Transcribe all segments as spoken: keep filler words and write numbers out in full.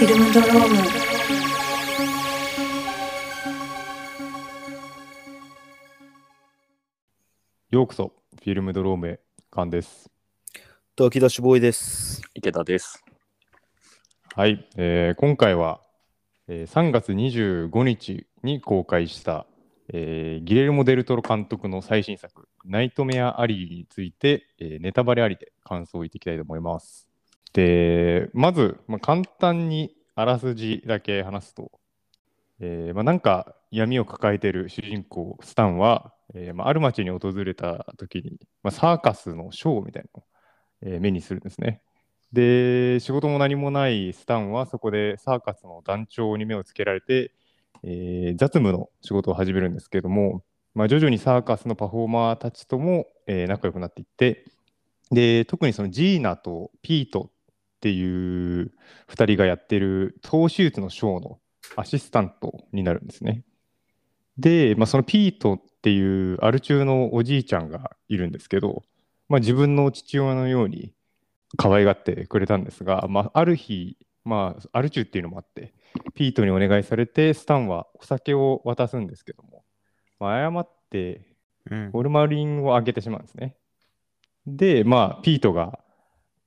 フィルムドロームようこそフィルムドロームへ。カンです。ドキドシボーイです。池田です。はい、えー、今回は、えー、さんがつにじゅうごにちに公開した、えー、ギレルモ・デル・トロ監督の最新作ナイトメア・アリーについて、えー、ネタバレありで感想を言っていきたいと思います。でまず、まあ、簡単にあらすじだけ話すと、えーまあ、なんか闇を抱えている主人公スタンは、えーまあ、ある町に訪れた時に、まあ、サーカスのショーみたいなのを、えー、目にするんですね。で仕事も何もないスタンはそこでサーカスの団長に目をつけられて、えー、雑務の仕事を始めるんですけれども、まあ、徐々にサーカスのパフォーマーたちとも、えー、仲良くなっていって、で特にそのジーナとピートっていうふたりがやってる頭手術のショーのアシスタントになるんですね。で、まあ、そのピートっていうアル中のおじいちゃんがいるんですけど、まあ、自分の父親のように可愛がってくれたんですが、まあ、ある日、まあ、アル中っていうのもあってピートにお願いされてスタンはお酒を渡すんですけども、まあ、誤ってホルマリンをあげてしまうんですね。うん、で、まあ、ピートが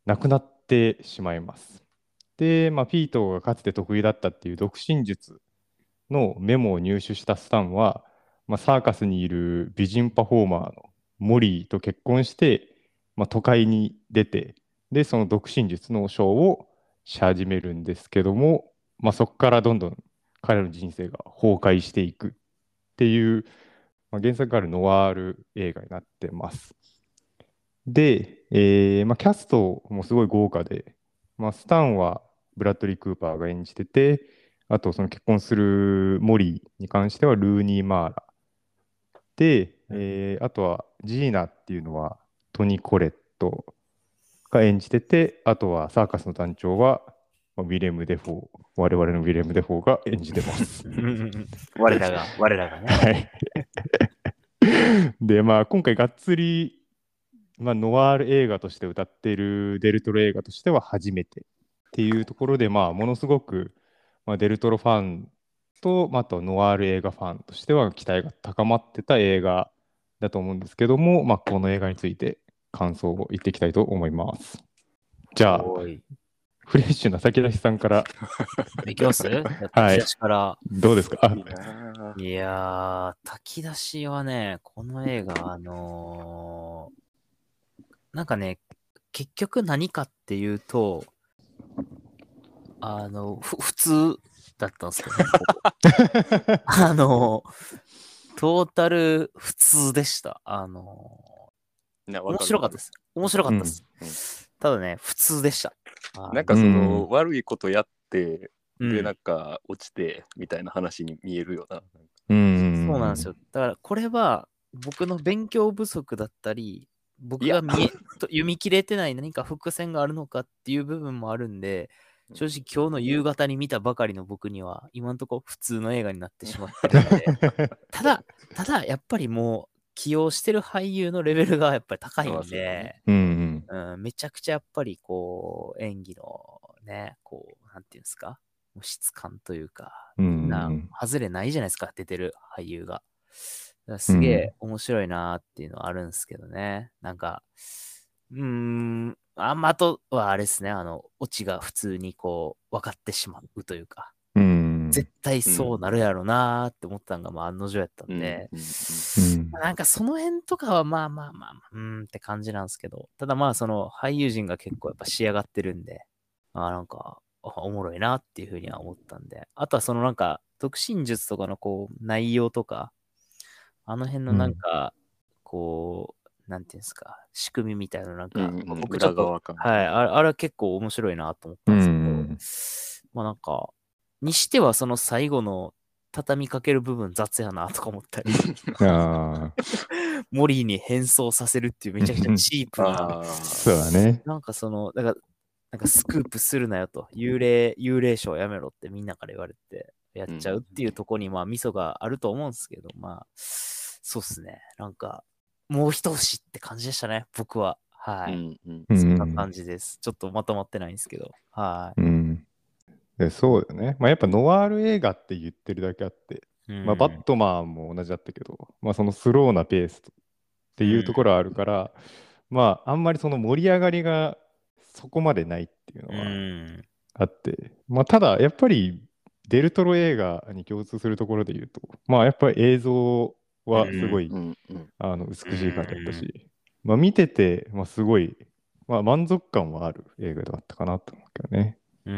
亡くなっててしまいます。で、まあ、ピートがかつて得意だったっていう読心術のメモを入手したスタンは、まあ、サーカスにいる美人パフォーマーのモリーと結婚して、まあ、都会に出て、でその読心術のショーをし始めるんですけども、まあ、そこからどんどん彼の人生が崩壊していくっていう、まあ、原作があるノワール映画になってます。で、えーまあ、キャストもすごい豪華で、まあ、スタンはブラッドリー・クーパーが演じてて、あとその結婚するモリーに関してはルーニー・マーラで、えー、あとはジーナっていうのはトニ・コレットが演じてて、あとはサーカスの団長はウィレム・デフォー、我々のウィレム・デフォーが演じてます我らが我らがね、はい、でまあ今回がっつりまあ、ノワール映画として歌っているデルトロ映画としては初めてっていうところで、まあ、ものすごく、まあ、デルトロファンと、まあ、あとノワール映画ファンとしては期待が高まってた映画だと思うんですけども、まあ、この映画について感想を言っていきたいと思います。じゃあフレッシュな先出しさんからいきますや炊き出しから、はい、どうですか。いやー炊き出しはね、この映画あのーなんかね、結局何かっていうと、あの、ふ普通だったんですけど、ね、あの、トータル普通でした。あの、面白かったです。面白かったです。うんうん、ただね、普通でした。なんかその、うん、悪いことやって、で、なんか落ちてみたいな話に見えるよな。うん、そうなんですよ。だからこれは僕の勉強不足だったり、僕が見え読み切れてない何か伏線があるのかっていう部分もあるんで、正直今日の夕方に見たばかりの僕には今のところ普通の映画になってしまってるのでただただやっぱりもう起用してる俳優のレベルがやっぱり高いんで、うんうんうん、めちゃくちゃやっぱりこう演技のね、こうなんていうんですか、質感というか、うんうん、な外れないじゃないですか、出てる俳優が。すげえ面白いなーっていうのはあるんですけどね。うん、なんか、うーん、あんまあとはあれですね、あの、オチが普通にこう、分かってしまうというか、うん、絶対そうなるやろなーって思ったのが、まあ、案の定やったんで、うんうん、なんかその辺とかは、まあまあまあ、うーんって感じなんですけど、ただまあ、その俳優陣が結構やっぱ仕上がってるんで、あなんか、おもろいなっていうふうには思ったんで、あとはそのなんか、読心術とかのこう、内容とか、あの辺のなんか、うん、こう、なんていうんですか、仕組みみたいな、なんか、うん、僕ちょっと、はい、あれは結構面白いなと思ったんですけど、うん、まあなんか、にしてはその最後の畳みかける部分雑やなとか思ったり、モリーに変装させるっていうめちゃくちゃチープな、そうだね。なんかその、だから、なんかスクープするなよと、幽霊、幽霊ショーやめろってみんなから言われて、やっちゃうっていうところに、まあ、ミソがあると思うんですけど、まあ、そうっすね。なんか、もう一押しって感じでしたね、僕は。はい。うんうん、そんな感じです。ちょっとまとまってないんですけど。はい。うん、でそうだよね。まあ、やっぱノワール映画って言ってるだけあって、うんまあ、バットマンも同じだったけど、まあ、そのスローなペースっていうところはあるから、うん、まああんまりその盛り上がりがそこまでないっていうのはあって、うんまあ、ただやっぱりデルトロ映画に共通するところで言うと、まあ、やっぱり映像はすごい、うん、あの美しい感じだったし、うんまあ、見てて、まあ、すごい、まあ、満足感はある映画だったかなと思うけどね、うん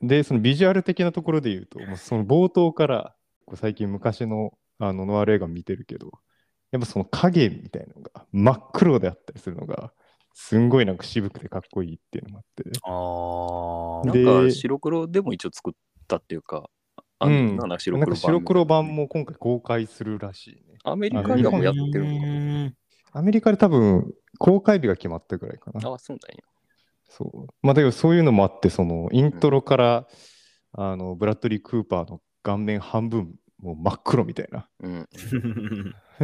うん、でそのビジュアル的なところで言うと、まあ、その冒頭から最近昔 の, あのノワール映画見てるけどやっぱその影みたいなのが真っ黒であったりするのがすんごいなんか渋くてかっこいいっていうのもあって、あなんか白黒でも一応作ったっていうか、あの、うん、なんか白黒版、なんか白黒版も今回公開するらしいね。アメリカでもやってるのかな。アメリカで多分公開日が決まったぐらいかな。あ、そうなんや。そう。まあだけどそういうのもあって、そのイントロから、うん、あのブラッドリー・クーパーの顔面半分もう真っ黒みたいな。うん、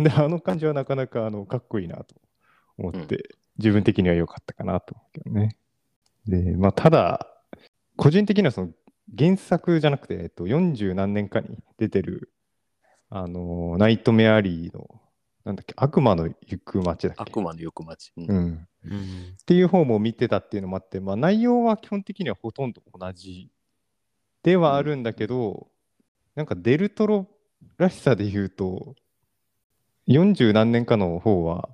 であの感じはなかなかあのかっこいいなと思って。うん自分的には良かったかなと思うけどね。で、まあ、ただ個人的にはその原作じゃなくて、えっと、よんじゅう何年かに出てるあのー、ナイトメアリーのなんだっけ悪魔の行く街だっけ悪魔の行く街、うんうんうん、っていう方も見てたっていうのもあって、まあ、内容は基本的にはほとんど同じではあるんだけど、うん、なんかデルトロらしさで言うとよんじゅう何年かの方は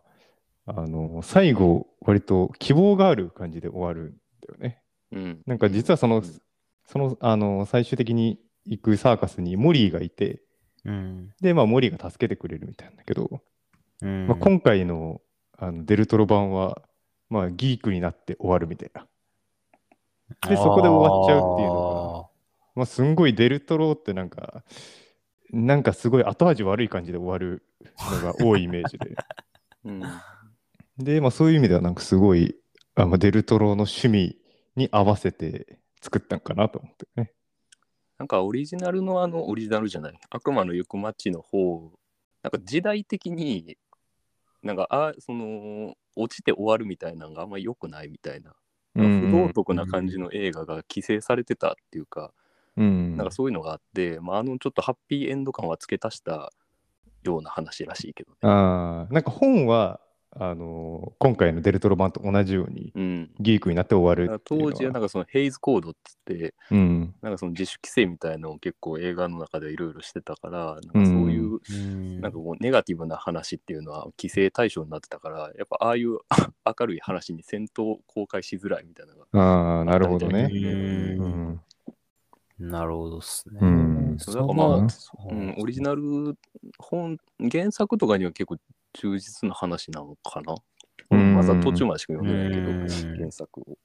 あの最後割と希望がある感じで終わるんだよね、うん、なんか実はその、うん、その、あの最終的に行くサーカスにモリーがいて、うん、でまあモリーが助けてくれるみたいなんだけど、うんまあ、今回 の, あのデルトロ版はまあギークになって終わるみたいなでそこで終わっちゃうっていうのがまあすんごいデルトロってなんかなんかすごい後味悪い感じで終わるのが多いイメージで、うんでまあ、そういう意味ではなんかすごいあデルトロの趣味に合わせて作ったんかなと思ってね。なんかオリジナルのあのオリジナルじゃない悪魔の行く街の方なんか時代的になんかあその落ちて終わるみたいなのがあんまり良くないみたいな、うん、不道徳な感じの映画が規制されてたっていうか、うん、なんかそういうのがあって、まあ、あのちょっとハッピーエンド感は付け足したような話らしいけどね。あなんか本はあのー、今回のデルトロ版と同じように、うん、ギークになって終わるっていうのは当時はなんかそのヘイズコードっつって、うん、なんかその自主規制みたいのを結構映画の中でいろいろしてたからなんかそういう、うん、なんかもうネガティブな話っていうのは規制対象になってたからやっぱああいう明るい話に戦闘公開しづらいみたいなのがあったみたいな。あーなるほどね、うんうん、なるほどっすね、うん、それはまあ、うん、オリジナル本原作とかには結構忠実な話なのかな。まだ途中までしか読んでないけど原作を、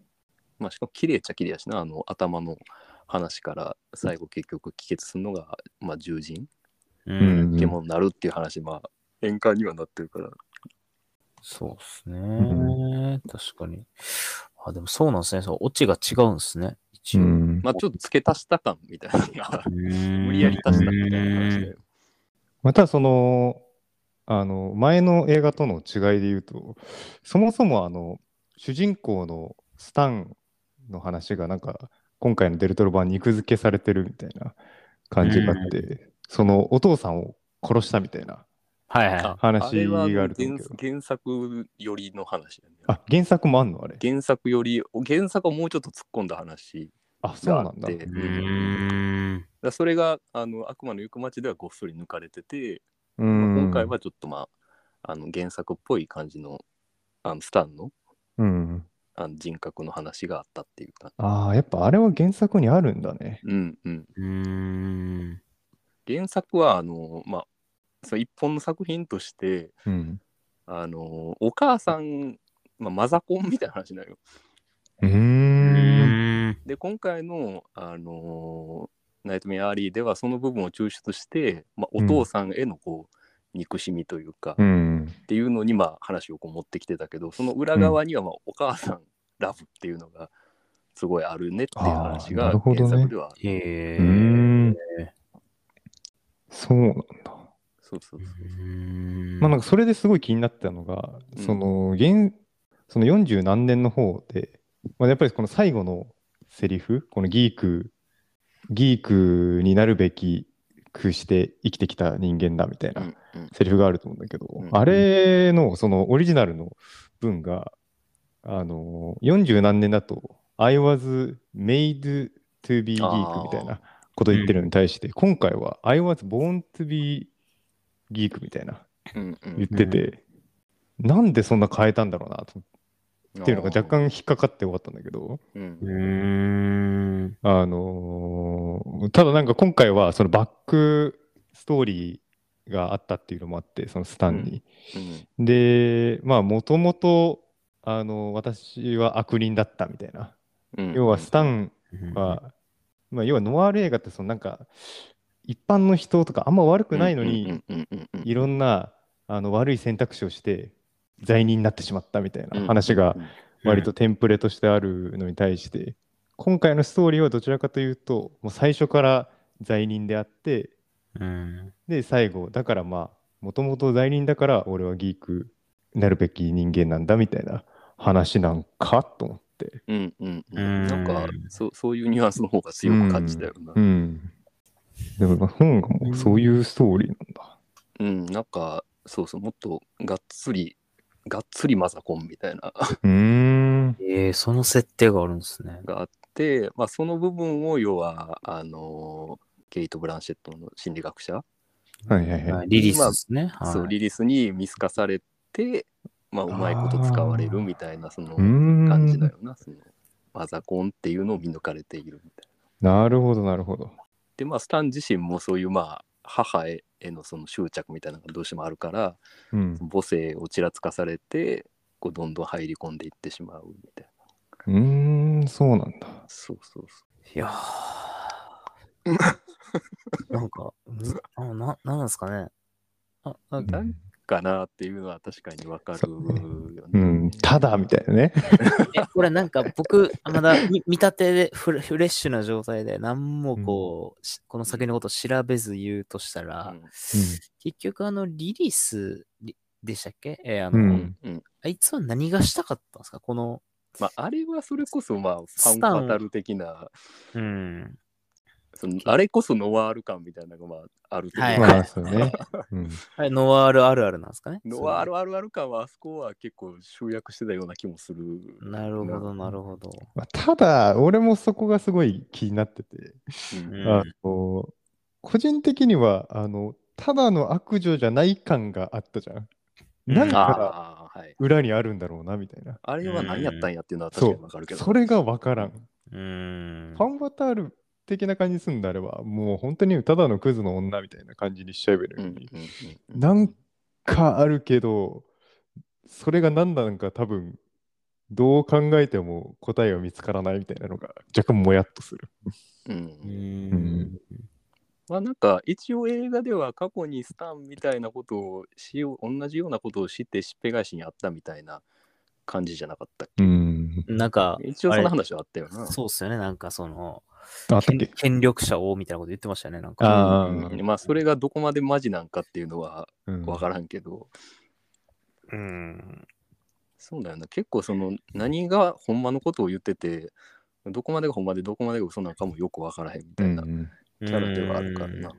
まあ、しかも綺麗っちゃ綺麗やしなあの頭の話から最後結局帰結するのが、まあ、獣人獣になるっていう話、まあ、円環にはなってるからそうですね、うん、確かにあでもそうなんですねそうオチが違うんですね一応、うんまあ、ちょっと付け足した感みたいな無理やり足したみたいな話でまたそのあの前の映画との違いで言うとそもそもあの主人公のスタンの話がなんか今回のデルトロ版肉付けされてるみたいな感じがあって、うん、そのお父さんを殺したみたいな話があるんだけど、はいはい、あれは原作よりの話だね。あ原作もあんのあれ原作より原作をもうちょっと突っ込んだ話があって。あ、そうなんだ。うーんだそれがあの悪魔の行く街ではごっそり抜かれててうんまあ、今回はちょっと、まあ、あの原作っぽい感じ の, あのスタン の,、うん、あの人格の話があったっていうかああやっぱあれは原作にあるんだね。うんうんうーん原作はあの、まあ、その一本の作品として、うん、あのお母さん、まあ、マザコンみたいな話だよ。うーんで今回のあのナイトメアリーではその部分を抽出して、まあ、お父さんへのこう憎しみというか、うん、っていうのにまあ話をこう持ってきてたけどその裏側にはまあお母さんラブっていうのがすごいあるねっていう話が原作ではある、ねえーえー、そうなんだそうそうそうそう、まあ、なんかそれですごい気になったのが、うん、その現そのよんじゅう何年の方で、まあ、やっぱりこの最後のセリフ、このギークギークになるべきくして生きてきた人間だみたいなセリフがあると思うんだけど、うんうん、あれのそのオリジナルの文があのよんじゅう何年だと I was made to be geek みたいなこと言ってるのに対して、うん、今回は I was born to be geek みたいな言ってて、うんうん、なんでそんな変えたんだろうなとっていうのが若干引っかかって終わったんだけど、うん、うーんあのー、ただなんか今回はそのバックストーリーがあったっていうのもあって、そのスタンに、うんうん、でまあもともとあの私は悪人だったみたいな、うん、要はスタンは、うんまあ、要はノワール映画ってそのなんか一般の人とかあんま悪くないのにいろんなあの悪い選択肢をして罪人になってしまったみたいな話が割とテンプレとしてあるのに対して、うんうんうん、今回のストーリーはどちらかというともう最初から罪人であって、うん、で最後だからまあもともと罪人だから俺はギークなるべき人間なんだみたいな話なんかと思って、うんうんうん、なんか そ, そういうニュアンスの方が強く感じたよな、うんうん、でも本がもうそういうストーリーなんだ、うん、うん、なんかそうそうもっとがっつりがっつりマザコンみたいなうーん、えー、その設定があるんですねがあって、まあ、その部分を要はあのケイト・ブランシェットの心理学者、はいはいはい、リリスですね、まあはい、そうリリスに見透かされて、まあ、うまいこと使われるみたいなその感じだよな、そのマザコンっていうのを見抜かれているみたいな。なるほどなるほど。でまあスタン自身もそういうまあ母へへのその執着みたいなのがどうしてもあるから、うん、母性をちらつかされてこうどんどん入り込んでいってしまうみたいな。うーんそうなんだ。そうそうそう。いやなんかあななんですかね。あなんか、うん、かなっていうのは確かにわかるよね。うん、ただみたいなね。これなんか僕まだ見立てでフレッシュな状態で何もこう、うん、この先のことを調べず言うとしたら、うん、結局あのリリスでしたっけ、えーあのうん、あいつは何がしたかったんですかこの、まあ、あれはそれこそまあファンバタル的な、うん、そのあれこそノワール感みたいなのがまああるというか、はい、ノワールあるあるなんですかね。ノワールあるある感はあそこは結構集約してたような気もする。なるほどなるほど、まあ、ただ俺もそこがすごい気になってて、うん、あの個人的にはあのただの悪女じゃない感があったじゃん。何か裏にあるんだろうなみたいな、うん、あれは何やったんやっていうのは確かに分かるけど、 そ, それが分からん、うん、ファンバタール的な感じすんだあれば、もう本当にただのクズの女みたいな感じにしちゃえばいいのに、うんうんうん、なんかあるけどそれが何なのか多分どう考えても答えは見つからないみたいなのが若干もやっとする、うんうん、まあなんか一応映画では過去にスタンみたいなことをしよう同じようなことを知ってしっぺ返しにあったみたいな感じじゃなかったっけ、うん、なんか一応その話はあったよな。そうっすよね、なんかその権, 権力者をみたいなこと言ってましたねなんか。あ、うん、まあそれがどこまでマジなんかっていうのは分からんけど、うん、うん、そうだよな。結構その何がほんまのことを言っててどこまでがほんまでどこまでが嘘なのかもよく分からへんみたいなキャラではあるからな、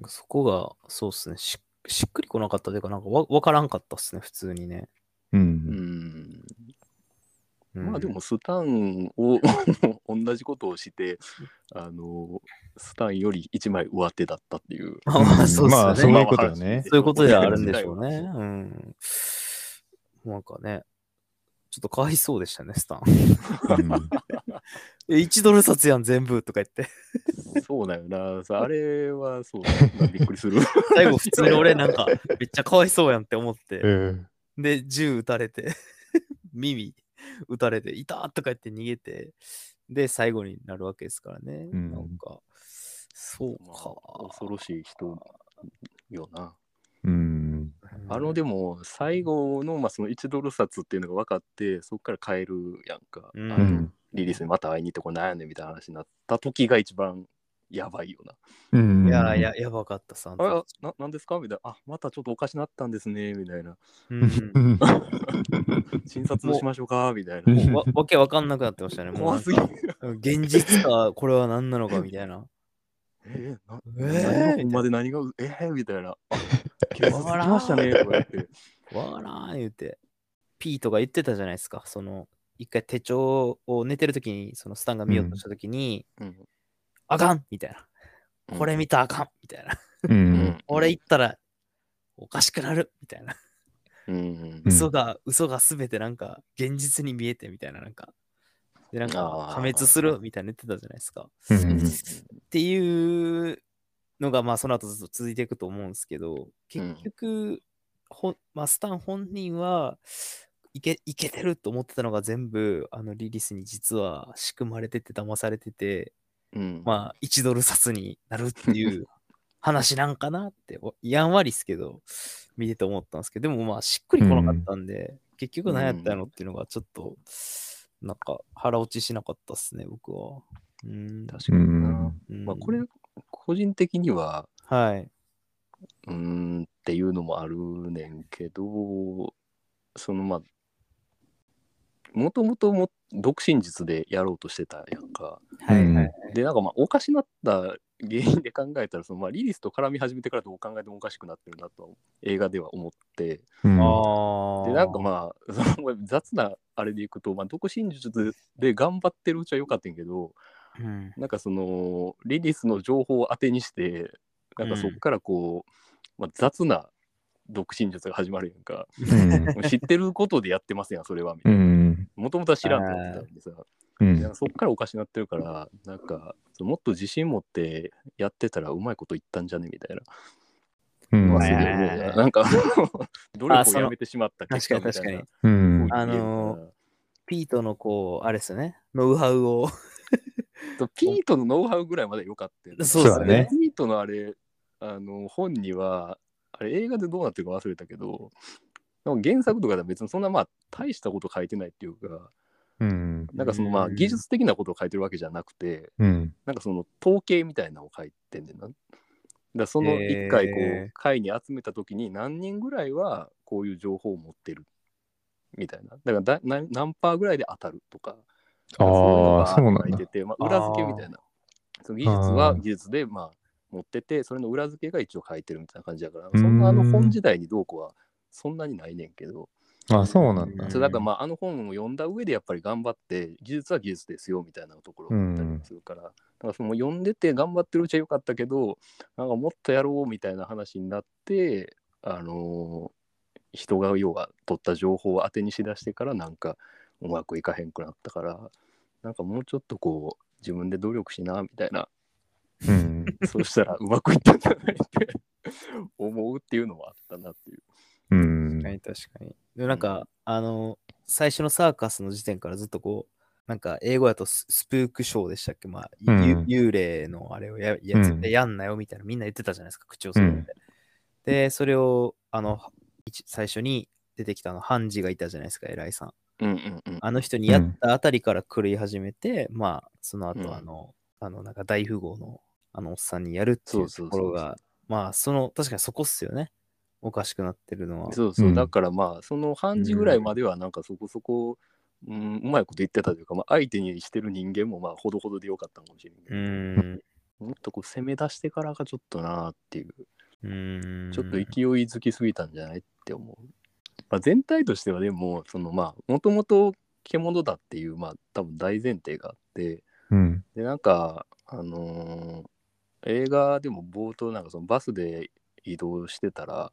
うん、そこがそうっすね、 し, しっくりこなかったというかなんかわ分からんかったっすね普通にね、うん、うんまあでもスタンを同じことをしてあのスタンより一枚上手だったっていう、まあそうですね、まあそういうことだね、そういうことであるんでしょうね、うん、なんかねちょっとかわいそうでしたねスタン、うん、いちドル札やん全部とか言ってそうだよなあれはそうだびっくりする最後普通に俺なんかめっちゃかわいそうやんって思って、うん、で銃撃たれて耳撃たれていたーとか言って逃げてで最後になるわけですからね、うん、なんかそうか、まあ、恐ろしい人よな、うん、あのでも最後の、まあ、そのいちドル札っていうのが分かってそこから買えるやんか、うん、あのリリースにまた会いに行ってこれ悩んでみたいな話になった時が一番やばいよな。うん、いや、や、やばかったさ。あれ、な、なんですかみたいな。あ、またちょっとおかしなったんですね、みたいな。うん、診察しましょうか、みたいな。わ、わけわかんなくなってましたね。もう怖すぎる。現実か、これは何なのか、みたいな。えー、な、えー、まで何が、えー、みたいな。警察来ましたね、とか言って。わらー言って。P とか言ってたじゃないですか。その、一回手帳を寝てるときに、そのスタンが見ようとしたときに、うんうん、あかんみたいな。これ見たらあかんみたいな。うん、俺言ったらおかしくなるみたいな。うん、嘘が、嘘がすべてなんか現実に見えてみたいな。なんか、で、なんか破滅するみたいな言ってたじゃないですか。うん、っていうのが、まあその後ずっと続いていくと思うんですけど、結局、ほまあ、スタン本人はいけ、いけてると思ってたのが全部あのリリスに実は仕組まれてて騙されてて、うん、まあいちドル札になるっていう話なんかなってやんわりっすけど見てて思ったんですけど、でもまあしっくりこなかったんで、うん、結局何やったのっていうのがちょっとなんか腹落ちしなかったっすね僕は。うん、確かにな、うん、まあこれ個人的にははい。うーんっていうのもあるねんけど、そのまあもともとも独身術でやろうとしてたやんか、はいはい、でなんかまあおかしなった原因で考えたらその、まあ、リリスと絡み始めてからどう考えてもおかしくなってるなと映画では思って、うん、でなんかまあその雑なあれでいくと、まあ、独身術で頑張ってるうちは良かったんけど、うん、なんかそのリリスの情報を当てにしてなんかそっからこう、うんまあ、雑な独身術が始まるやんか、うん、知ってることでやってますやんそれはみたいな、もともとは知らんと思ってたんでさ、うん、そっからおかしなってるからなんかもっと自信持ってやってたらうまいこと言ったんじゃねみたいな、うんまあ、なんか努力をやめてしまった結果みたいな。確かに確かに、うん、あのー、ピートのこうあれですよねノウハウをピートのノウハウぐらいまで良かったよね。そうですね。ピートのあれあの本にはあれ映画でどうなってるか忘れたけど原作とかでは別にそんなまあ大したこと書いてないっていうか、うん、なんかそのまあ技術的なことを書いてるわけじゃなくて、うん、なんかその統計みたいなのを書いてんねんな。だからその一回こう会に集めた時に何人ぐらいはこういう情報を持ってるみたいな。だからだな何パーぐらいで当たるとか、ああそういうのが書いてて、まあ、裏付けみたいな。その技術は技術でまあ持っててそれの裏付けが一応書いてるみたいな感じだから、そんなあの本自体にどうこうはそんなにないねんけど、あ、そうなんだ、ね。そうだからまああの本を読んだ上でやっぱり頑張って技術は技術ですよみたいなところがあったりするから、うん、だからその読んでて頑張ってるうちは良かったけど、なんかもっとやろうみたいな話になって、あのー、人が要は取った情報を当てにしだしてからなんかうまくいかへんくなったから、なんかもうちょっとこう自分で努力しなみたいな。うん、そうしたらうまくいったんじゃないって思うっていうのはあったなっていう。うん、確かに確かに。でなんか、うん、あの最初のサーカスの時点からずっとこうなんか英語だと ス, スプークショーでしたっけ、まあうん、幽霊のあれを や, やつでやんなよみたいなみんな言ってたじゃないですか、うん、口を揃えて、うん、でそれをあの最初に出てきたあのハンジがいたじゃないですか偉いさん、うんうんうん、あの人にやったあたりから狂い始めて、うん、まあその後あの、うん、あのなんか大富豪のあのおっさんにやるっていうところが、そうそうそうそう、まあその確かにそこっすよねおかしくなってるのは。そうそう、うん、だからまあその半時ぐらいまではなんかそこそこ、うん、うまいこと言ってたというか、まあ、相手にしてる人間もまあほどほどでよかったかもしれないけど、うん、もっとこう攻め出してからがちょっとなっていう、うん、ちょっと勢いづきすぎたんじゃないって思う、まあ、全体としてはでもそのまあもともと獣だっていうまあ多分大前提があって、うん、でなんかあのー、映画でも冒頭なんかそのバスで移動してたら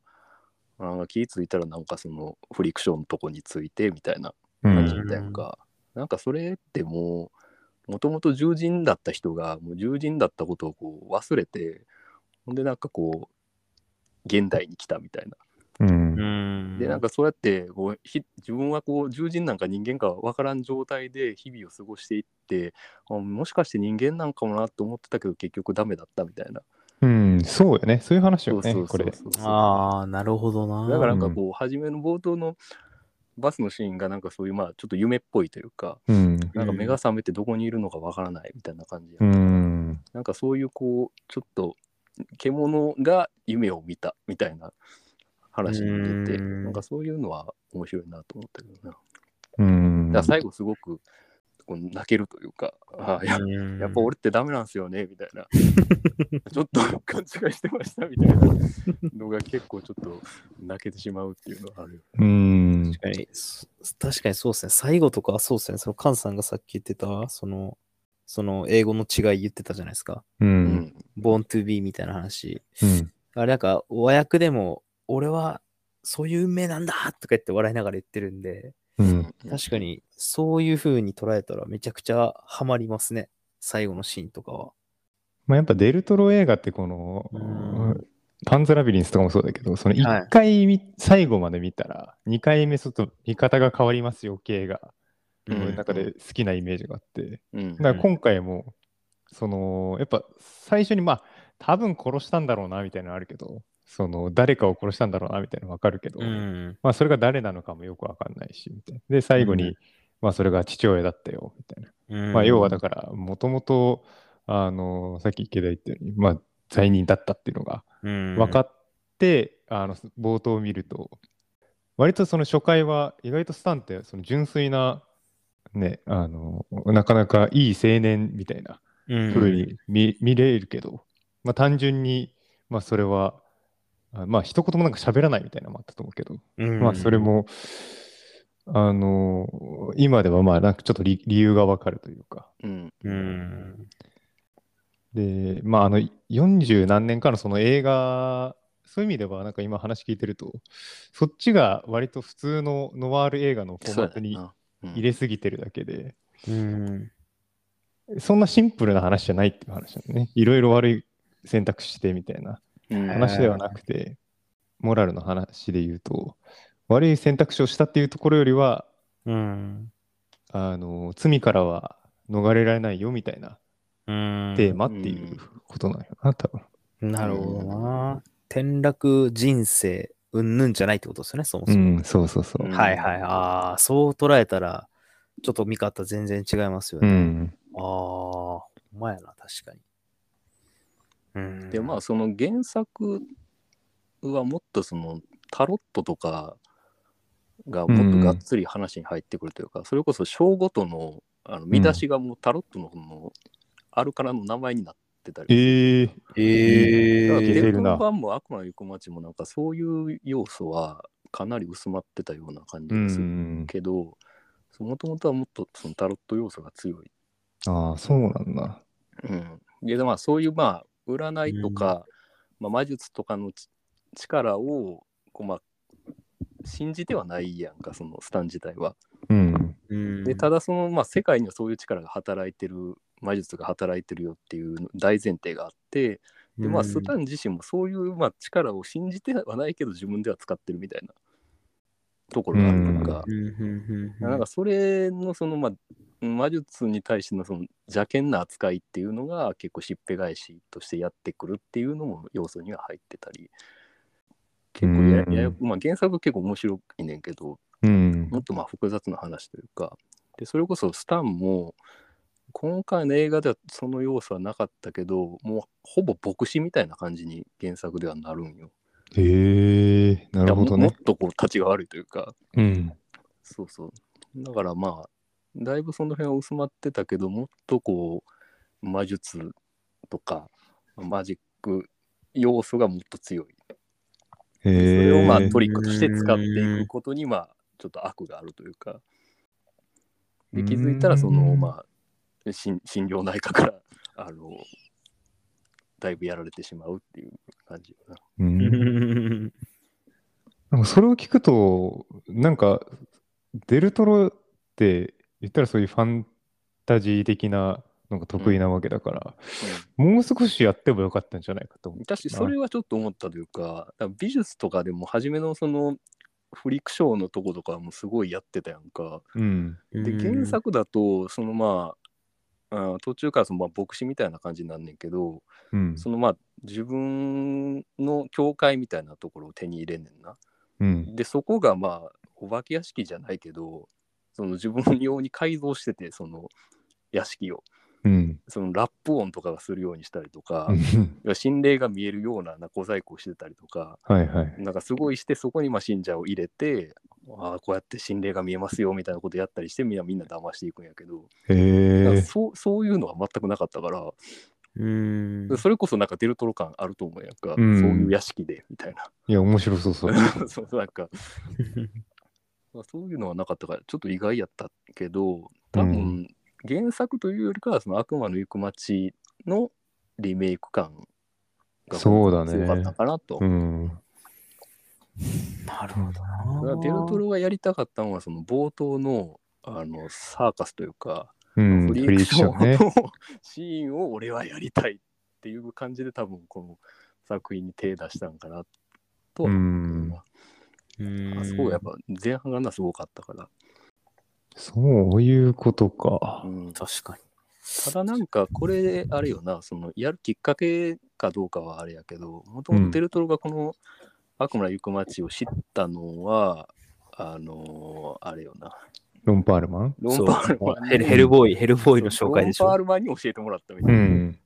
なんか気ついたらなんかそのフリクションのとこについてみたいな感じみたいなか、うん、なんかそれってもうもともと獣人だった人がもう獣人だったことをこう忘れて、ほんでなんかこう現代に来たみたいな、うん、でなんかそうやってこうひ自分はこう獣人なんか人間かわからん状態で日々を過ごしていって、あもしかして人間なんかもなと思ってたけど結局ダメだったみたいな。うん、そうよね、そういう話よね、そうそうそうそう、これ。ああ、なるほどな。だからなんかこう、初めの冒頭のバスのシーンがなんかそういうまあちょっと夢っぽいというか、うん、なんか目が覚めてどこにいるのかわからないみたいな感じやった、うん、なんかそういうこうちょっと獣が夢を見たみたいな話に出て、なんかそういうのは面白いなと思ったけどな。うーん、だから最後すごくこう泣けるというか、ああ や, やっぱ俺ってダメなんすよねみたいなちょっと勘違いしてましたみたいなのが結構ちょっと泣けてしまうっていうのがあるよね。うーん、確かに確かにそうですね。最後とかそうですね。そのカンさんがさっき言ってたそのその英語の違い言ってたじゃないですか。うん。born to be みたいな話。うん、あれなんか和訳でも俺はそういう運命なんだとか言って笑いながら言ってるんで、うん、確かにそういう風に捉えたらめちゃくちゃハマりますね。最後のシーンとかは。まあやっぱデルトロ映画ってこの、うん、パンズラビリンスとかもそうだけど、そのいっかい、はい、最後まで見たらにかいめちょっと見方が変わりますよ系が。この中で好きなイメージがあって、うん、だから今回もそのやっぱ最初にまあ多分殺したんだろうなみたいなのあるけど、その誰かを殺したんだろうなみたいなの分かるけど、うん、まあそれが誰なのかもよく分かんないしみたいな。で最後に、うん、まあそれが父親だったよみたいな、うん、まあ要はだからもともとあのさっき池田言ったようにまあ罪人だったっていうのが分かって、うん、あの冒頭を見ると割とその初回は意外とスタンってその純粋なね、あのなかなかいい青年みたいな風に 見,、うん、見れるけど、まあ、単純に、まあ、それはまあ一言もなんか喋らないみたいなのもあったと思うけど、うんまあ、それもあの今ではまあなんかちょっと 理, 理由がわかるというか、うんうん、で、まあ、あのよんじゅう何年かのその映画そういう意味ではなんか今話聞いてるとそっちが割と普通のノワール映画のフォーマットに入れすぎてるだけで、うん、そんなシンプルな話じゃないっていう話なんね。いろいろ悪い選択してみたいな話ではなくて、モラルの話で言うと悪い選択肢をしたっていうところよりは、うん、あの罪からは逃れられないよみたいなテーマっていうことなんよな多分。なるほどな。転落人生うんぬんじゃないってことですよね、そもそも。うん、そうそうそう。はいはい。ああ、そう捉えたら、ちょっと見方全然違いますよね。うん、ああ、ほんまやな、確かに。うん、で、まあ、その原作はもっとその、タロットとかがもっとがっつり話に入ってくるというか、うん、それこそ章ごとの、あの見出しがもうタロットの、うん、あるからの名前になって、えー、えー、デルの版も悪魔の行く街もなんかそういう要素はかなり薄まってたような感じがするけど、もともとはもっとそのタロット要素が強い。ああ、そうなんだ。うん、でまあそういうまあ占いとか、うんまあ、魔術とかの力をこう、まあ、信じてはないやんか、そのスタン自体は。うんうん、でただその、まあ、世界にはそういう力が働いてる。魔術が働いてるよっていう大前提があって、でまあ、スタン自身もそういう、まあ、力を信じてはないけど自分では使ってるみたいなところがあるのか、うん、なんかそれの、 その、まあ、魔術に対しての、 その邪険な扱いっていうのが結構しっぺ返しとしてやってくるっていうのも要素には入ってたり結構や、うんややまあ、原作は結構面白いねんけど、うん、もっとまあ複雑な話というかでそれこそスタンも今回の映画ではその要素はなかったけどもうほぼ牧師みたいな感じに原作ではなるんよ。へえー、なるほどね。もっとこう立ちが悪いというか、うん、そうそうだからまあだいぶその辺は薄まってたけどもっとこう魔術とかマジック要素がもっと強い、えー、それをまあトリックとして使っていくことにまあちょっと悪があるというかで気づいたらそのまあ心療内科からあのだいぶやられてしまうっていう感じかな。うんなんかそれを聞くとなんかデルトロって言ったらそういうファンタジー的なのが得意なわけだから、うんうん、もう少しやってもよかったんじゃないかと思う。確かにそれはちょっと思ったというか、 だから美術とかでも初めのそのフリクショーのとことかもすごいやってたやんか、うん、で原作だとそのまあ、うん、途中からそのまあ牧師みたいな感じになんねんけど、うん、そのまあ自分の教会みたいなところを手に入れんねんな、うん、でそこがまあお化け屋敷じゃないけどその自分用に改造しててその屋敷を、うん、そのラップ音とかがするようにしたりとか心霊が見えるような小細工をしてたりとかはい、はい、なんかすごいしてそこにまあ信者を入れてあこうやって心霊が見えますよみたいなことやったりしてみんなみんな騙していくんやけどへ そ, そういうのは全くなかったからうんそれこそなんかデルトロ感あると思うやんか、うん、そういう屋敷でみたいないや面白そうそうそうなんかそういうのはなかったからちょっと意外やったけど多分原作というよりかはその悪魔の行く街のリメイク感が強かったかなと、そうだね、うん、なるほどなデルトロがやりたかったのはその冒頭 の, あのサーカスというかうん、フリークションのシーンを俺はやりたいっていう感じで多分この作品に手出したんかなとは思ううんあそこがやっぱ前半がすごかったからそういうことか、うん、確かにただなんかこれあれよなそのやるきっかけかどうかはあれやけどもともとデルトロがこの悪魔の行く街を知ったのはあのー、あれよなロンパールマンロンパールマンヘル、ヘルボーイ、ヘルボーイの紹介でしょ。ロンパールマンに教えてもらったみたいな。うん。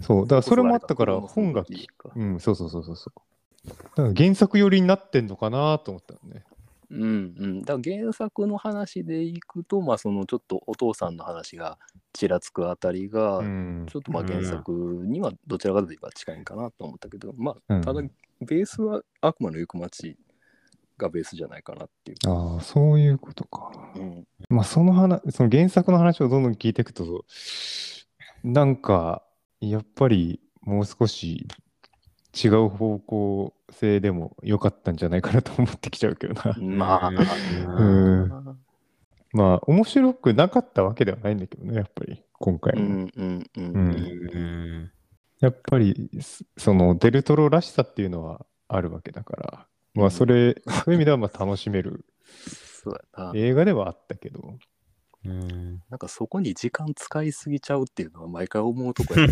そう、だからそれもあったから本がき、うん、そうそうそうそう。だから原作寄りになってんのかなと思ったのね。うんうん。だから原作の話でいくと、まあそのちょっとお父さんの話がちらつくあたりが、うん、ちょっとまあ原作にはどちらかといえば近いんかなと思ったけど、まあただベースは悪魔の行く街。がベースじゃないかなっていう。ああ、そういうことか。うん、まあその話、その原作の話をどんどん聞いていくと、なんかやっぱりもう少し違う方向性でも良かったんじゃないかなと思ってきちゃうけどな。まあ、うん。まあ面白くなかったわけではないんだけどね、やっぱり今回も。うんうんうんうん。うん、やっぱりそのデルトロらしさっていうのはあるわけだから。まあそれ、うん、そういう意味ではまあ楽しめるそうやな映画ではあったけどうんなんかそこに時間使いすぎちゃうっていうのは毎回思うとこや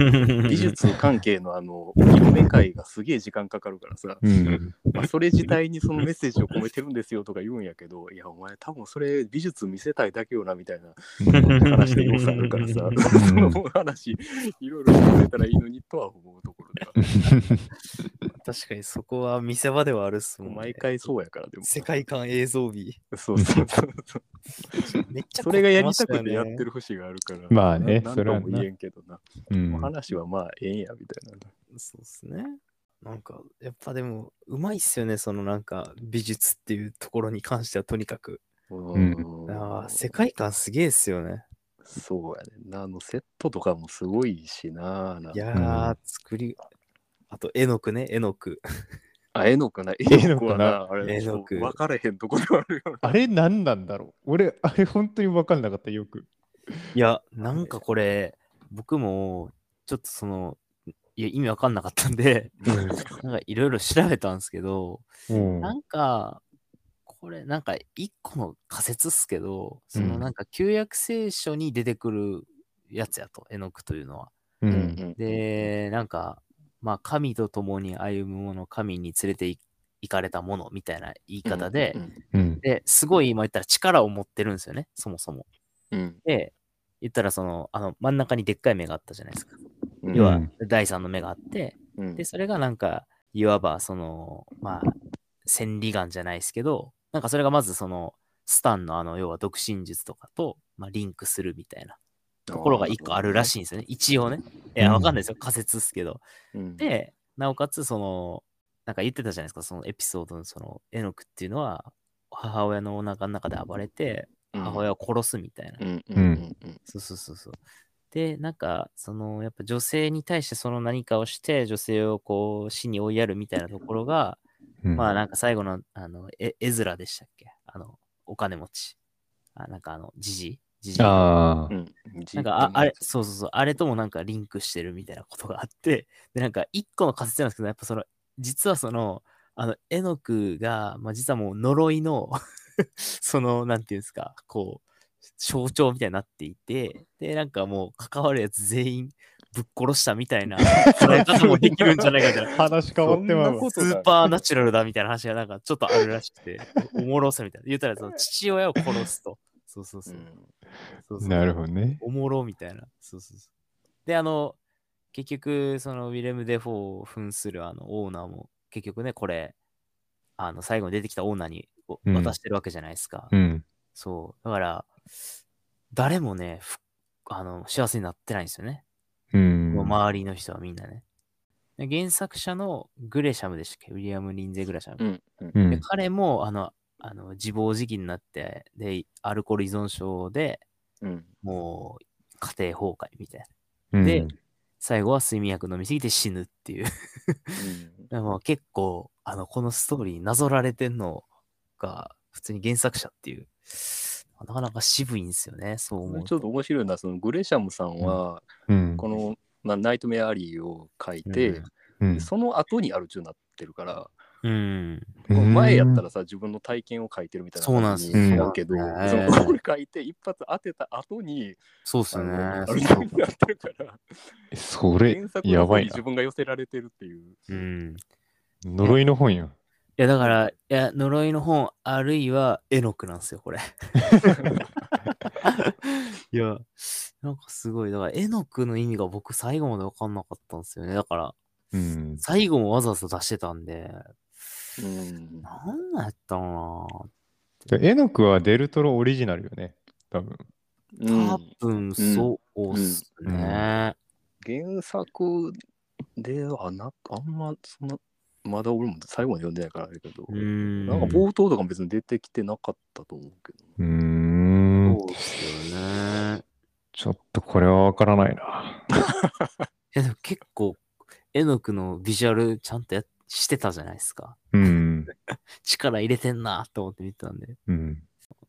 美術関係のあのお披露目会がすげえ時間かかるからさ、うんまあ、それ自体にそのメッセージを込めてるんですよとか言うんやけどいやお前多分それ美術見せたいだけよなみたいな話で要素あるからさその話いろいろ見せたらいいのにとは思うところだ確かにそこは見せ場ではあるっすもん、ね、毎回そうやからでも世界観映像美そうそうそうそうめっちゃそれがやりたくてやってる節があるからまあねそれは言えんけどな、うん、話はまあええんやみたいなそうですねなんかやっぱでもうまいっすよねそのなんか美術っていうところに関してはとにかく、うん、あ世界観すげえっすよねそうやねなあのセットとかもすごいしななんかいやー作りあと絵の句ね絵の句あ、絵のかな絵のかなあれ、分かれへんとこではあるよ。あれ何なんだろう俺、あれ本当に分かんなかった、よく。いや、なんかこれ、僕も、ちょっとその、いや、意味分かんなかったんで、なんかいろいろ調べたんですけど、うん、なんか、これ、なんか一個の仮説っすけど、そのなんか旧約聖書に出てくるやつやと、絵の句というのは。うん、で、なんか、まあ、神と共に歩む者、神に連れて行かれた者みたいな言い方で、うんうん、ですごい今言ったら力を持ってるんですよね、そもそも。うん、で、言ったらその、あの真ん中にでっかい目があったじゃないですか。うん、要はだいさんの目があって、うん、で、それがなんか、いわばその、まあ、千里眼じゃないですけど、なんかそれがまずその、スタンのあの、要は独身術とかと、まあ、リンクするみたいな。ところがいっこあるらしいんですよね。一応ね。いや、わかんないですよ。仮説ですけど。うん、で、なおかつ、その、なんか言ってたじゃないですか、そのエピソードの、その、エノクっていうのは、母親のお腹の中で暴れて、母親を殺すみたいな。うんうん、そうそうそうそう。で、なんか、その、やっぱ女性に対してその何かをして、女性をこう、死に追いやるみたいなところが、うん、まあ、なんか最後の、あの、えエズラでしたっけあの、お金持ち。あなんか、あの、ジジイ。あなんかああれそうそうそうあれともなんかリンクしてるみたいなことがあってでなんか一個の仮説なんですけどやっぱその実はそのあのエノクがまあ実はもう呪いのそのなんていうんですかこう象徴みたいになっていてでなんかもう関わるやつ全員ぶっ殺したみたいな話もできるんじゃないかみたいな話変わってますスーパーナチュラルだみたいな話がなんかちょっとあるらしくておもろさみたいな言ったらその父親を殺すと。そうそうそう。うん、そうそうそうなるほどね。おもろみたいな。そうそうそう。で、あの、結局、そのウィレム・デフォーを扮するあのオーナーも、結局ね、これ、あの最後に出てきたオーナーに渡してるわけじゃないですか。うん、そう。だから、誰もね、あの幸せになってないんですよね。うん、周りの人はみんなね。原作者のグレシャムでしたっけ、ウィリアム・リンゼ・グレシャム、うんうん、で彼もあのあの自暴自棄になってでアルコール依存症で、うん、もう家庭崩壊みたいな、うん、で最後は睡眠薬飲みすぎて死ぬっていう、うん、もう結構あのこのストーリーになぞられてんのが普通に原作者っていうなかなか渋いんですよね。そう思うちょっと面白いな。そのグレシャムさんは、うん、このまあ、ナイトメアリーを書いて、うん、その後にアルチューになってるから、うん、前やったらさ自分の体験を書いてるみたいな感じになるけど、そのこれ書いて一発当てた後にそうっすねアルチューになってるからそれ原作の方に自分が寄せられてるっていう、うん、呪いの本や。いやだからいや呪いの本あるいはエノクなんですよこれいやなんかすごいだからエノクの意味が僕最後まで分かんなかったんですよね。だから、うん、最後もわざわざ出してたんで、うん、なんなんやったのかな。エノクはデルトロオリジナルよね多分。多分そうっすね、うんうんうん、原作ではなくあんまそんなまだ俺も最後に読んでないからあれけど、うんなんか冒頭とかも別に出てきてなかったと思うけど、うーんそうですよね。ちょっとこれはわからないなえでも結構エノクのビジュアルちゃんとやしてたじゃないですか、うん、力入れてんなと思って見てたんで、うん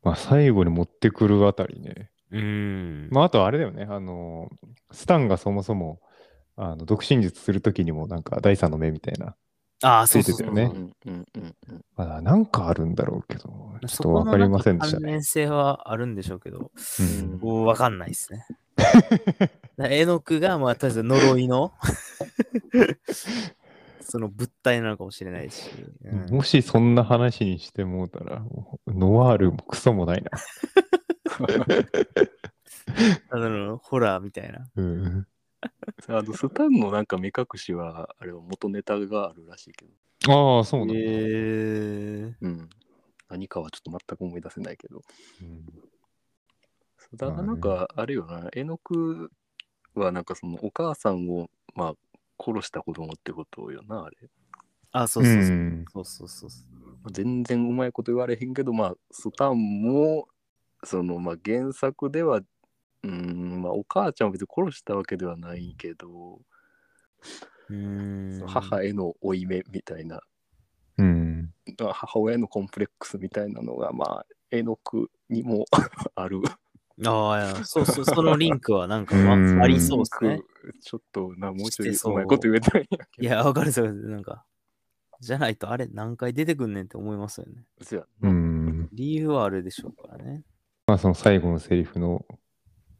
まあ、最後に持ってくるあたりね、うんまあ、あとあれだよねあのスタンがそもそもあの独身術するときにもなんか第三の目みたいなああ、そうですよね。なんかあるんだろうけど、ちょっと分かりませんでしたね。関連性はあるんでしょうけど、うん、もう分かんないですね。エノクが、まあ、とりあえず呪いのその物体なのかもしれないし。うん、もしそんな話にしてもうたら、ノワールもクソもないな。あのホラーみたいな。うんあのスタンのなんか目隠しはあれは元ネタがあるらしいけど、ああそうなんだ、えーうん、何かはちょっと全く思い出せないけど、うん、スタンがなんかあれよな、エノクはなんかそのお母さんをまあ殺した子供ってことよなあれ。あそうそうそう、うん、そうそうそうそう全然うまいこと言われへんけど、まあスタンもそのまあ原作ではうんまあ、お母ちゃんは別に殺したわけではないけど、うーん母への負い目みたいな、うん、母親のコンプレックスみたいなのが、まあ、エノクにもある。ああ、そうそう、そのリンクはなんか、まあ、ありそうですね。ちょっとな、もうちょいそうまいこと言えたいんやけど。いや、わかるそうです。なんか、じゃないとあれ、何回出てくんねんって思いますよね。うん理由はあれでしょうからね。まあ、その最後のセリフの。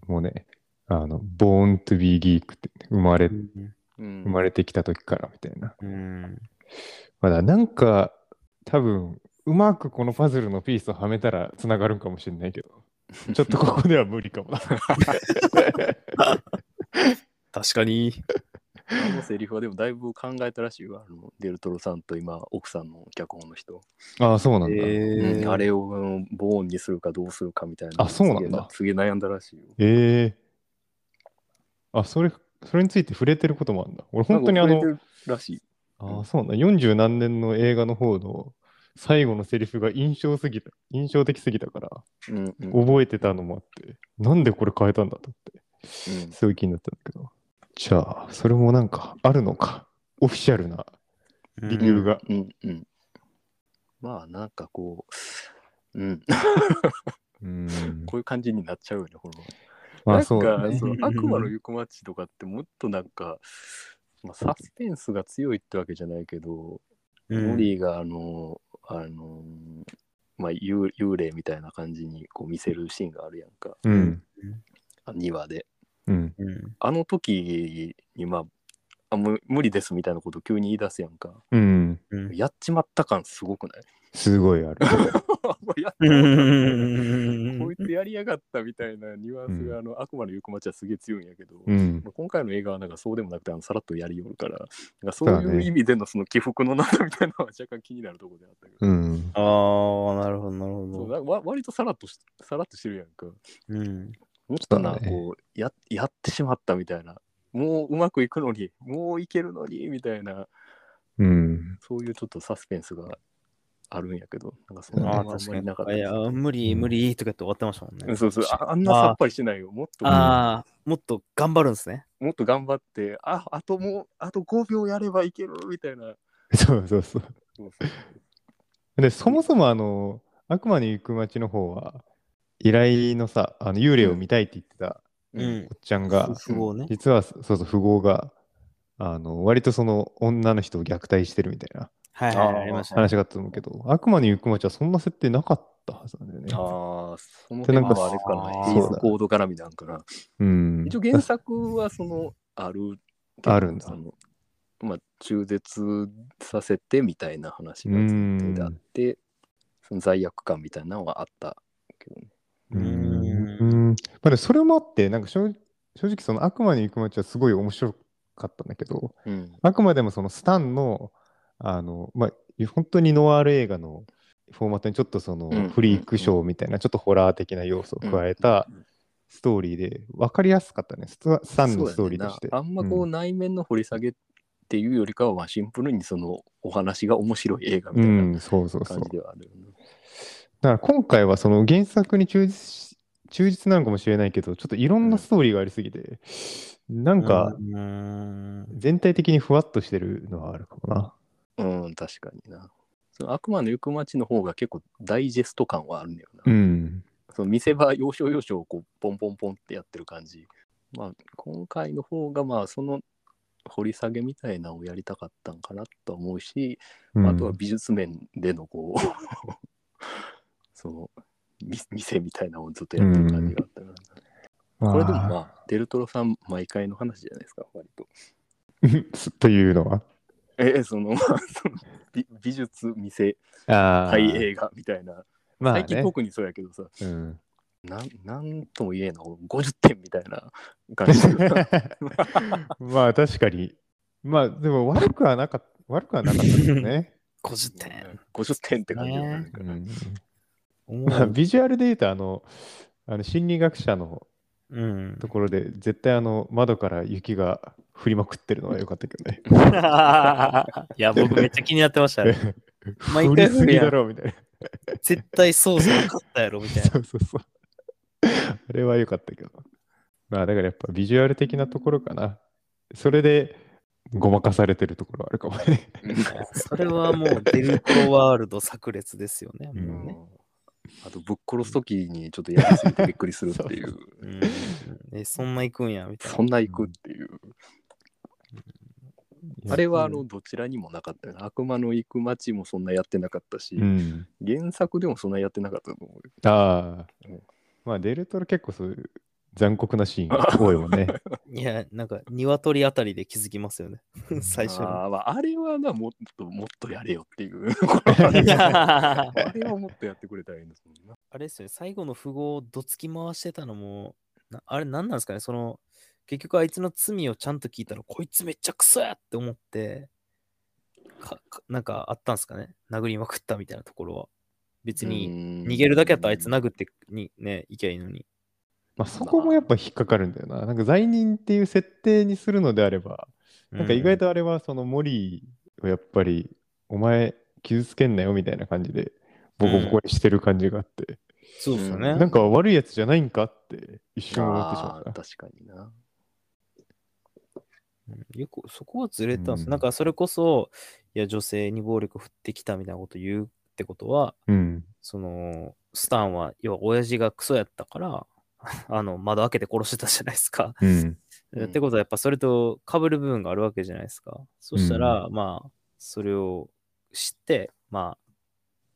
もうね、あの、born to be geek って、ね、生まれ、うん、生まれてきた時からみたいな。うん、まだなんか、多分うまくこのパズルのピースをはめたらつながるんかもしれないけど、ちょっとここでは無理かもな。確かに。あのセリフはでもだいぶ考えたらしいわ。あのデルトロさんと今奥さんの脚本の人。ああそうなんだ、えー、あれをボーンにするかどうするかみたいな。あそうなんだ。すげえ悩んだらしいよ。えー、あそれそれについて触れてることもあるんだ。俺本当にあのらしい。あそうなんだ。よんじゅう何年の映画の方の最後のセリフが印象すぎた印象的すぎたから、うんうん、覚えてたのもあってなんでこれ変えたんだと思って、うん、すごい気になったんだけど。じゃあそれもなんかあるのかオフィシャルな理由が、うんうんうん、まあなんかこう、うん、うんこういう感じになっちゃうよねこの、まあそうね、なんかその悪魔の行く街とかってもっとなんか、まあ、サスペンスが強いってわけじゃないけど、うん、モリーがあのあのまあ 幽, 幽霊みたいな感じにこう見せるシーンがあるやんか、うん、にわで。うん、あの時にま あ, あ無理ですみたいなことを急に言い出すやんか、うん、やっちまった感すごくない、すごいある。こいつやりやがったみたいなニュアンスが、うん、あの悪魔の行く街はすげえ強いんやけど、うんまあ、今回の映画はなんかそうでもなくてあのさらっとやりよるから、なんかそういう意味でのその起伏の中みたいなのは若干気になるところであったけど。うん、ああ、なるほどなるほど。そうわ割とさらっとさらっとしてるやんか。うん。もっとなこう や, やってしまったみたいな、もううまくいくのに、もういけるのにみたいな、うん、そういうちょっとサスペンスが。あるんやけど、なんかそんなあんまりなかった。いや、無理無理とかって終わってましたもんね。うん、そうそう、あんなさっぱりしないよ。もっとあもっと頑張るんですね。もっと頑張って、あ、あともうあとごびょうやればいけるみたいな。そうそうそう。そうそうでそもそもあの悪魔に行く街の方は依頼のさあの幽霊を見たいって言ってた、うん、おっちゃんが、うん、富豪ね、実はそうそう富豪があの割とその女の人を虐待してるみたいな。はいはいはい、ありました、ね、話があったと思うけど、悪魔に行く街はそんな設定なかったはずなんだよね。ああ、その辺はあれかな、エイズコード絡みなんかな。うん、一応原作はそのあるあるんだ。まあ、中絶させてみたいな話が前提であって、その罪悪感みたいなのがあったけどね。うん。うんまあ、それもあって、なんか正直その悪魔に行く街はすごい面白かったんだけど、うん、あくまでもそのスタンのあのまあ、本当にノワール映画のフォーマットにちょっとそのフリークショーみたいな、うんうんうん、ちょっとホラー的な要素を加えたストーリーで分かりやすかったね、スタンのストーリーとして、ね、あんまこう内面の掘り下げっていうよりかは、うん、シンプルにそのお話が面白い映画みたいな感じではあるよね、うん、そうそうそうだから今回はその原作に忠実、忠実なのかもしれないけどちょっといろんなストーリーがありすぎて、うん、なんか全体的にふわっとしてるのはあるかもな。うん、確かにな。その悪魔の行く街の方が結構ダイジェスト感はあるんだよな。うん、その見せ場要所要所をこうポンポンポンってやってる感じ。まあ今回の方がまあその掘り下げみたいなのをやりたかったんかなと思うし、うん、あとは美術面でのこうその店みたいなのをずっとやってる感じがあったから、うん、これでもまあデルトロさん毎回の話じゃないですか割と。というのは。えその美, 美術店対映画みたいな、まあね、最近特にそうやけどさ、うん、な, なんとも言えんのごじゅってんみたいな感じまあ確かにまあでも悪くはなかった悪くはなかったですねごじゅってんごじゅってんって感じ、ねうんまあ、ビジュアルで言うとあ の, あの心理学者のうん、ところで絶対あの窓から雪が降りまくってるのは良かったけどねいや僕めっちゃ気になってましたね降りすぎだろみたいな絶対そうそうかったやろみたいなそうそうそうあれは良かったけどまあだからやっぱビジュアル的なところかなそれでごまかされてるところあるかもねそれはもうデルトロワールド炸裂ですよね、うん、もうねあとぶっ殺すときにちょっとやりすぎてびっくりするっていう、うん、えそんな行くんやみたいなそんな行くっていう、うん、あれはあのどちらにもなかったよな悪魔の行く街もそんなやってなかったし、うん、原作でもそんなやってなかったと思うああ、うん、まあデルトロ結構そういう残酷なシーンが多いもんねいやなんか鶏あたりで気づきますよね最初に あ,、まあ、あれはなもっともっとやれよっていうあれはもっとやってくれたらいいんですもんなあれですよね最後の富豪をどつき回してたのもなあれ何なんですかねその結局あいつの罪をちゃんと聞いたらこいつめっちゃクソやって思ってかかなんかあったんですかね殴りまくったみたいなところは別に逃げるだけやったらあいつ殴ってにねいけばいいのにまあ、そこもやっぱ引っかかるんだよな。なんか罪人っていう設定にするのであれば、なんか意外とあれはそのモリーをやっぱりお前傷つけんなよみたいな感じでボコボコにしてる感じがあって、うん、そうですよね。なんか悪いやつじゃないんかって一瞬思ってしまった。あ確かにな。よくそこはずれたんです、うん。なんかそれこそいや女性に暴力振ってきたみたいなこと言うってことは、うん、そのスタンは要は親父がクソやったから。あの窓開けて殺してたじゃないですか、うん、ってことはやっぱそれと被る部分があるわけじゃないですか、うん、そしたらまあそれを知ってまあ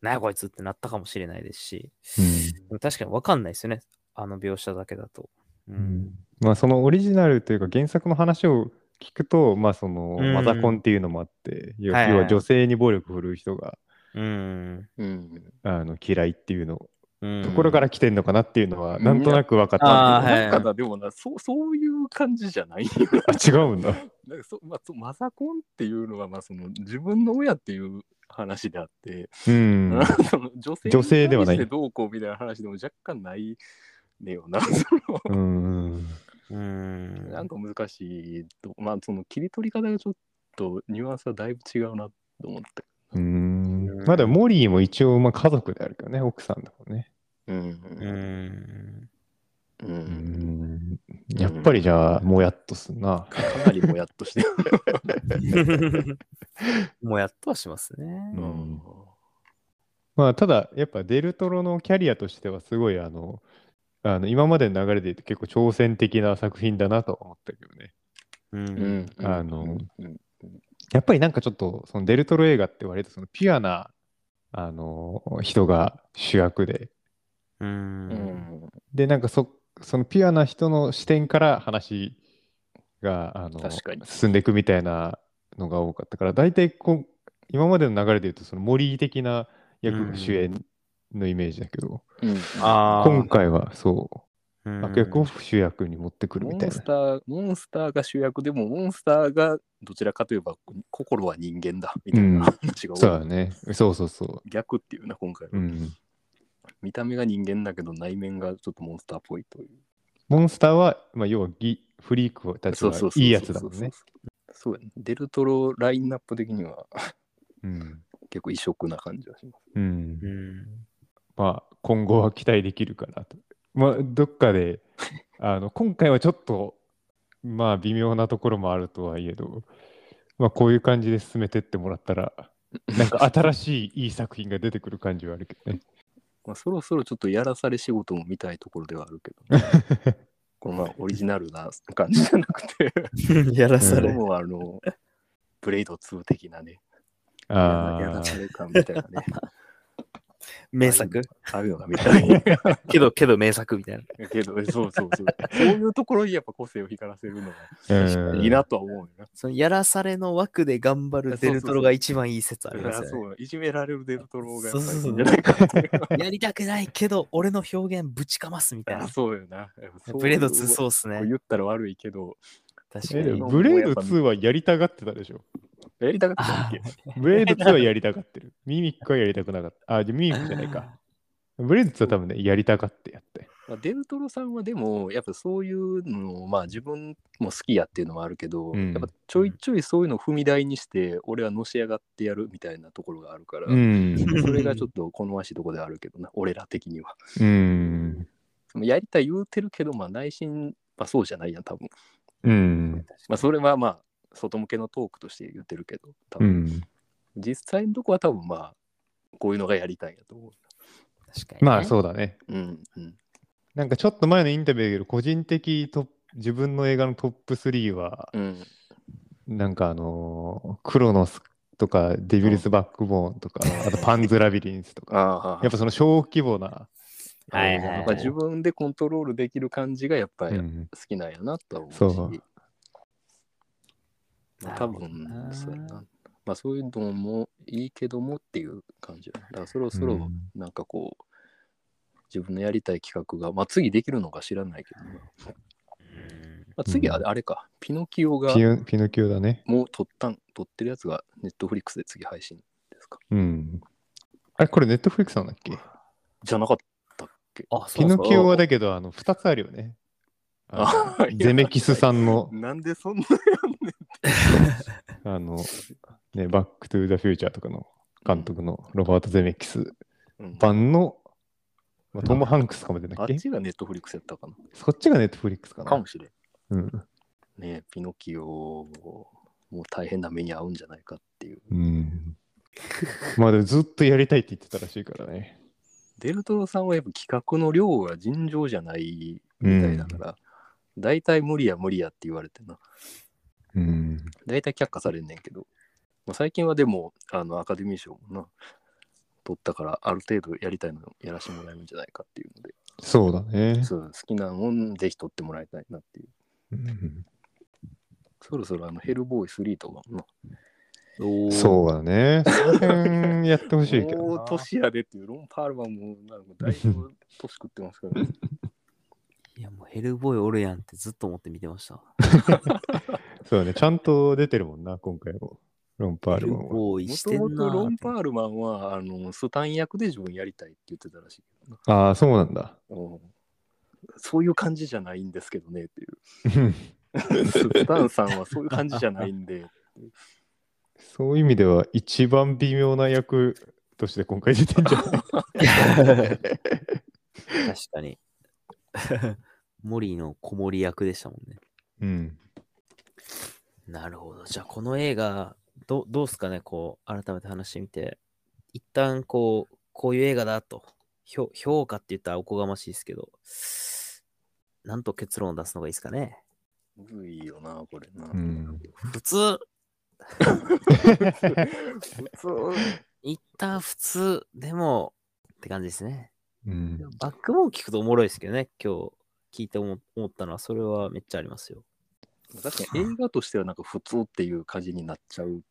なんやこいつってなったかもしれないですし、うん、でも確かに分かんないですよねあの描写だけだと、うんうん、まあそのオリジナルというか原作の話を聞くとまあそのマザコンっていうのもあって、うん、要は女性に暴力振るう人がうんうん、あの嫌いっていうのところから来てんのかなっていうのはなんとなく分かった、うん、なんかだ、はい、でもな そ, そういう感じじゃない違うんだなんかそ、まあ、そマザコンっていうのは、まあ、その自分の親っていう話であって、うん、女性に対してどうこうみたいな話でも若干ないねよなうんうんなんか難しいと、まあ、その切り取り方がちょっとニュアンスはだいぶ違うなと思ったうーんまあでもモリーも一応まあ家族であるけどね奥さんだもんねうんうんうーんやっぱりじゃあもやっとすんなかなりもやっとしてるもやっとはしますね、うん、まあただやっぱデルトロのキャリアとしてはすごいあのあの今までの流れで結構挑戦的な作品だなと思ったけどねうんあの、うんやっぱりなんかちょっとそのデルトロ映画って割とそのピュアなあの人が主役でうーんでなんか そ, そのピュアな人の視点から話があの進んでいくみたいなのが多かったから大体こう今までの流れで言うとそのモリー的な役が主演のイメージだけど、うん、あ今回はそう悪役を主役に持ってくるみたいなモンスター、モンスターが主役でもモンスターがどちらかといえば心は人間だみたいな話が多い、うん、そうだねそうそうそう逆っていうな今回は、うん、見た目が人間だけど内面がちょっとモンスターっぽいというモンスターは、まあ、要はギフリークたちはいいやつだもんねそうやねデルトロラインナップ的には、うん、結構異色な感じがします、うんうん、まあ今後は期待できるかなとまあ、どっかであの今回はちょっとまあ微妙なところもあるとはいえど、まあ、こういう感じで進めてってもらったらなんか新しいいい作品が出てくる感じはあるけどねまあそろそろちょっとやらされ仕事も見たいところではあるけど、ね、このまあオリジナルな感じじゃなくてやらされもあのブレイドツー的なねあやらされ感みたいなね名作あるよなみたいなけどけど名作みたいなけどそうそうそうそういうところにやっぱ個性を光らせるのがいいなとは思うよなそのやらされの枠で頑張るデルトロが一番いい説ありますよねそうそうそういじめられるデルトロがそうそうそうやりたくないけど俺の表現ぶちかますみたいなそうよなブレードツーそうっすね言ったら悪いけど確かにブレードツーはやりたがってたでしょやりたかったっけブレードツーはやりたがってる。ミミックはやりたくなかった。あ、じゃミミックじゃないか。ブレードツーは多分ね、やりたがってやって。まあ、デルトロさんはでも、やっぱそういうのを、まあ自分も好きやっていうのもあるけど、うん、やっぱちょいちょいそういうのを踏み台にして、俺はのし上がってやるみたいなところがあるから、うん、それがちょっと好ましいところではあるけどな、俺ら的には。うん、そのやりたい言うてるけど、まあ内心、まあそうじゃないやん、多分。うん、まあそれはまあ、外向けのトークとして言ってるけど多分、うん、実際のとこは多分まあこういうのがやりたいんだと思う確かに、ね、まあそうだね、うんうん、なんかちょっと前のインタビューだけど個人的ト自分の映画のトップスリーは、うん、なんかあのー、クロノスとかデビルズバックボーンとか、うん、あとパンズラビリンスとかやっぱその小規模なはいはい、はい、自分でコントロールできる感じがやっぱり好きなんやなと思うし、うん、そう多分そうな、まあ、そういうのもいいけどもっていう感じだからそろそろなんかこう、うん、自分のやりたい企画が、まあ、次できるのか知らないけど、ねうんまあ、次はあれか、うん、ピノキオがピノ、ピノキオだねもう撮ったん撮ってるやつがネットフリックスで次配信ですかうんあれこれネットフリックスなんだっけじゃなかったっけあピノキオはだけどあのふたつあるよねああゼメキスさんのなんでそんなやんねんあのね、バックトゥーザフューチャーとかの監督のロバート・ゼメキス版の、うんまあ、トム・ハンクスかも出なっけあっちがネットフリックスやったかなそっちがネットフリックスかなかもしれん、うん、ねピノキオもう大変な目に遭うんじゃないかっていう、うん、まあでもずっとやりたいって言ってたらしいからねデルトロさんはやっぱ企画の量が尋常じゃないみたいだから、うん、だいたい無理や無理やって言われてなうん、大体却下されんねんけど、まあ、最近はでもあのアカデミー賞もな取ったからある程度やりたいのをやらせてもらえるんじゃないかっていうのでそうだねそう好きなもんぜひ取ってもらいたいなっていう、うん、そろそろあのヘルボーイスリーとかもなそうだね。その辺やってほしいけどな。もう年やでっていうロン・パールマンもなんかだいぶ年食ってますからね。いやもうヘルボーイおるやんってずっと思って見てました。そうね、ちゃんと出てるもんな今回も。ロン・パールマンは。もともとロン・パールマンはあのスタン役で自分やりたいって言ってたらしい。ああ、そうなんだ。そういう感じじゃないんですけどねっていう。スタンさんはそういう感じじゃないんで。そういう意味では一番微妙な役として今回出てんじゃない。確かに。モリーの子守役でしたもんね。うん。なるほど。じゃあこの映画 ど, どうすかね、こう改めて話してみて、一旦こうこういう映画だと評価って言ったらおこがましいですけど、なんと結論を出すのがいいですかね。いいよなこれな。うん、普通。普通。一旦普通でもって感じですね。うん、バックボーン聞くとおもろいですけどね、今日聞いて思ったのはそれはめっちゃありますよ。確かに映画としてはなんか普通っていう感じになっちゃう。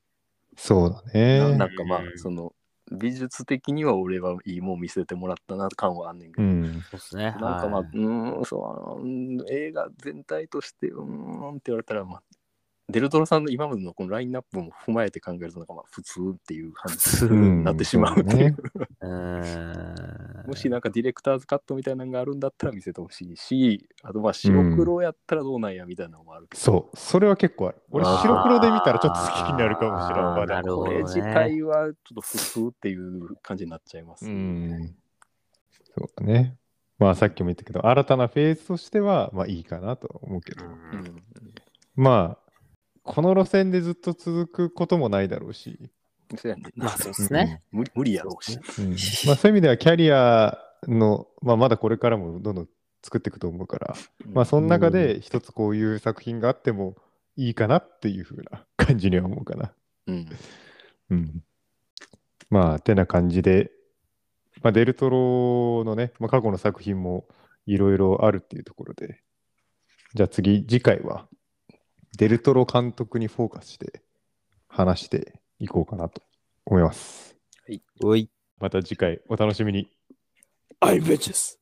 そうだね。なんかまあその美術的には俺はいいもん見せてもらったな感はあんねんけど、うん、そうですね。なんかまあ、はい、うーんそう、うん、映画全体としてうーんって言われたら、まあデルトロさんの今までのこのラインナップも踏まえて考えるとなんかまあ普通っていう感じになってしまうっていう。もしなんかディレクターズカットみたいなのがあるんだったら見せてほしいし、あとまあ白黒やったらどうなんやみたいなのもあるけど、うん、そう、それは結構ある。俺白黒で見たらちょっと好きになるかもしれない。なるほどね。これ自体はちょっと普通っていう感じになっちゃいますね。うん、そうだね。まあさっきも言ったけど新たなフェーズとしてはまあいいかなと思うけど、うん、まあこの路線でずっと続くこともないだろうし、そうやね。まあそうですね、うん、無理やろうし、うん、まあ、そういう意味ではキャリアの、まあ、まだこれからもどんどん作っていくと思うから、まあ、その中で一つこういう作品があってもいいかなっていう風な感じには思うかな。うん、うん、まあてな感じで、まあ、デルトロのね、まあ、過去の作品もいろいろあるっていうところで、じゃあ次次回はデルトロ監督にフォーカスして話していこうかなと思います。はい。また次回お楽しみに。I bitches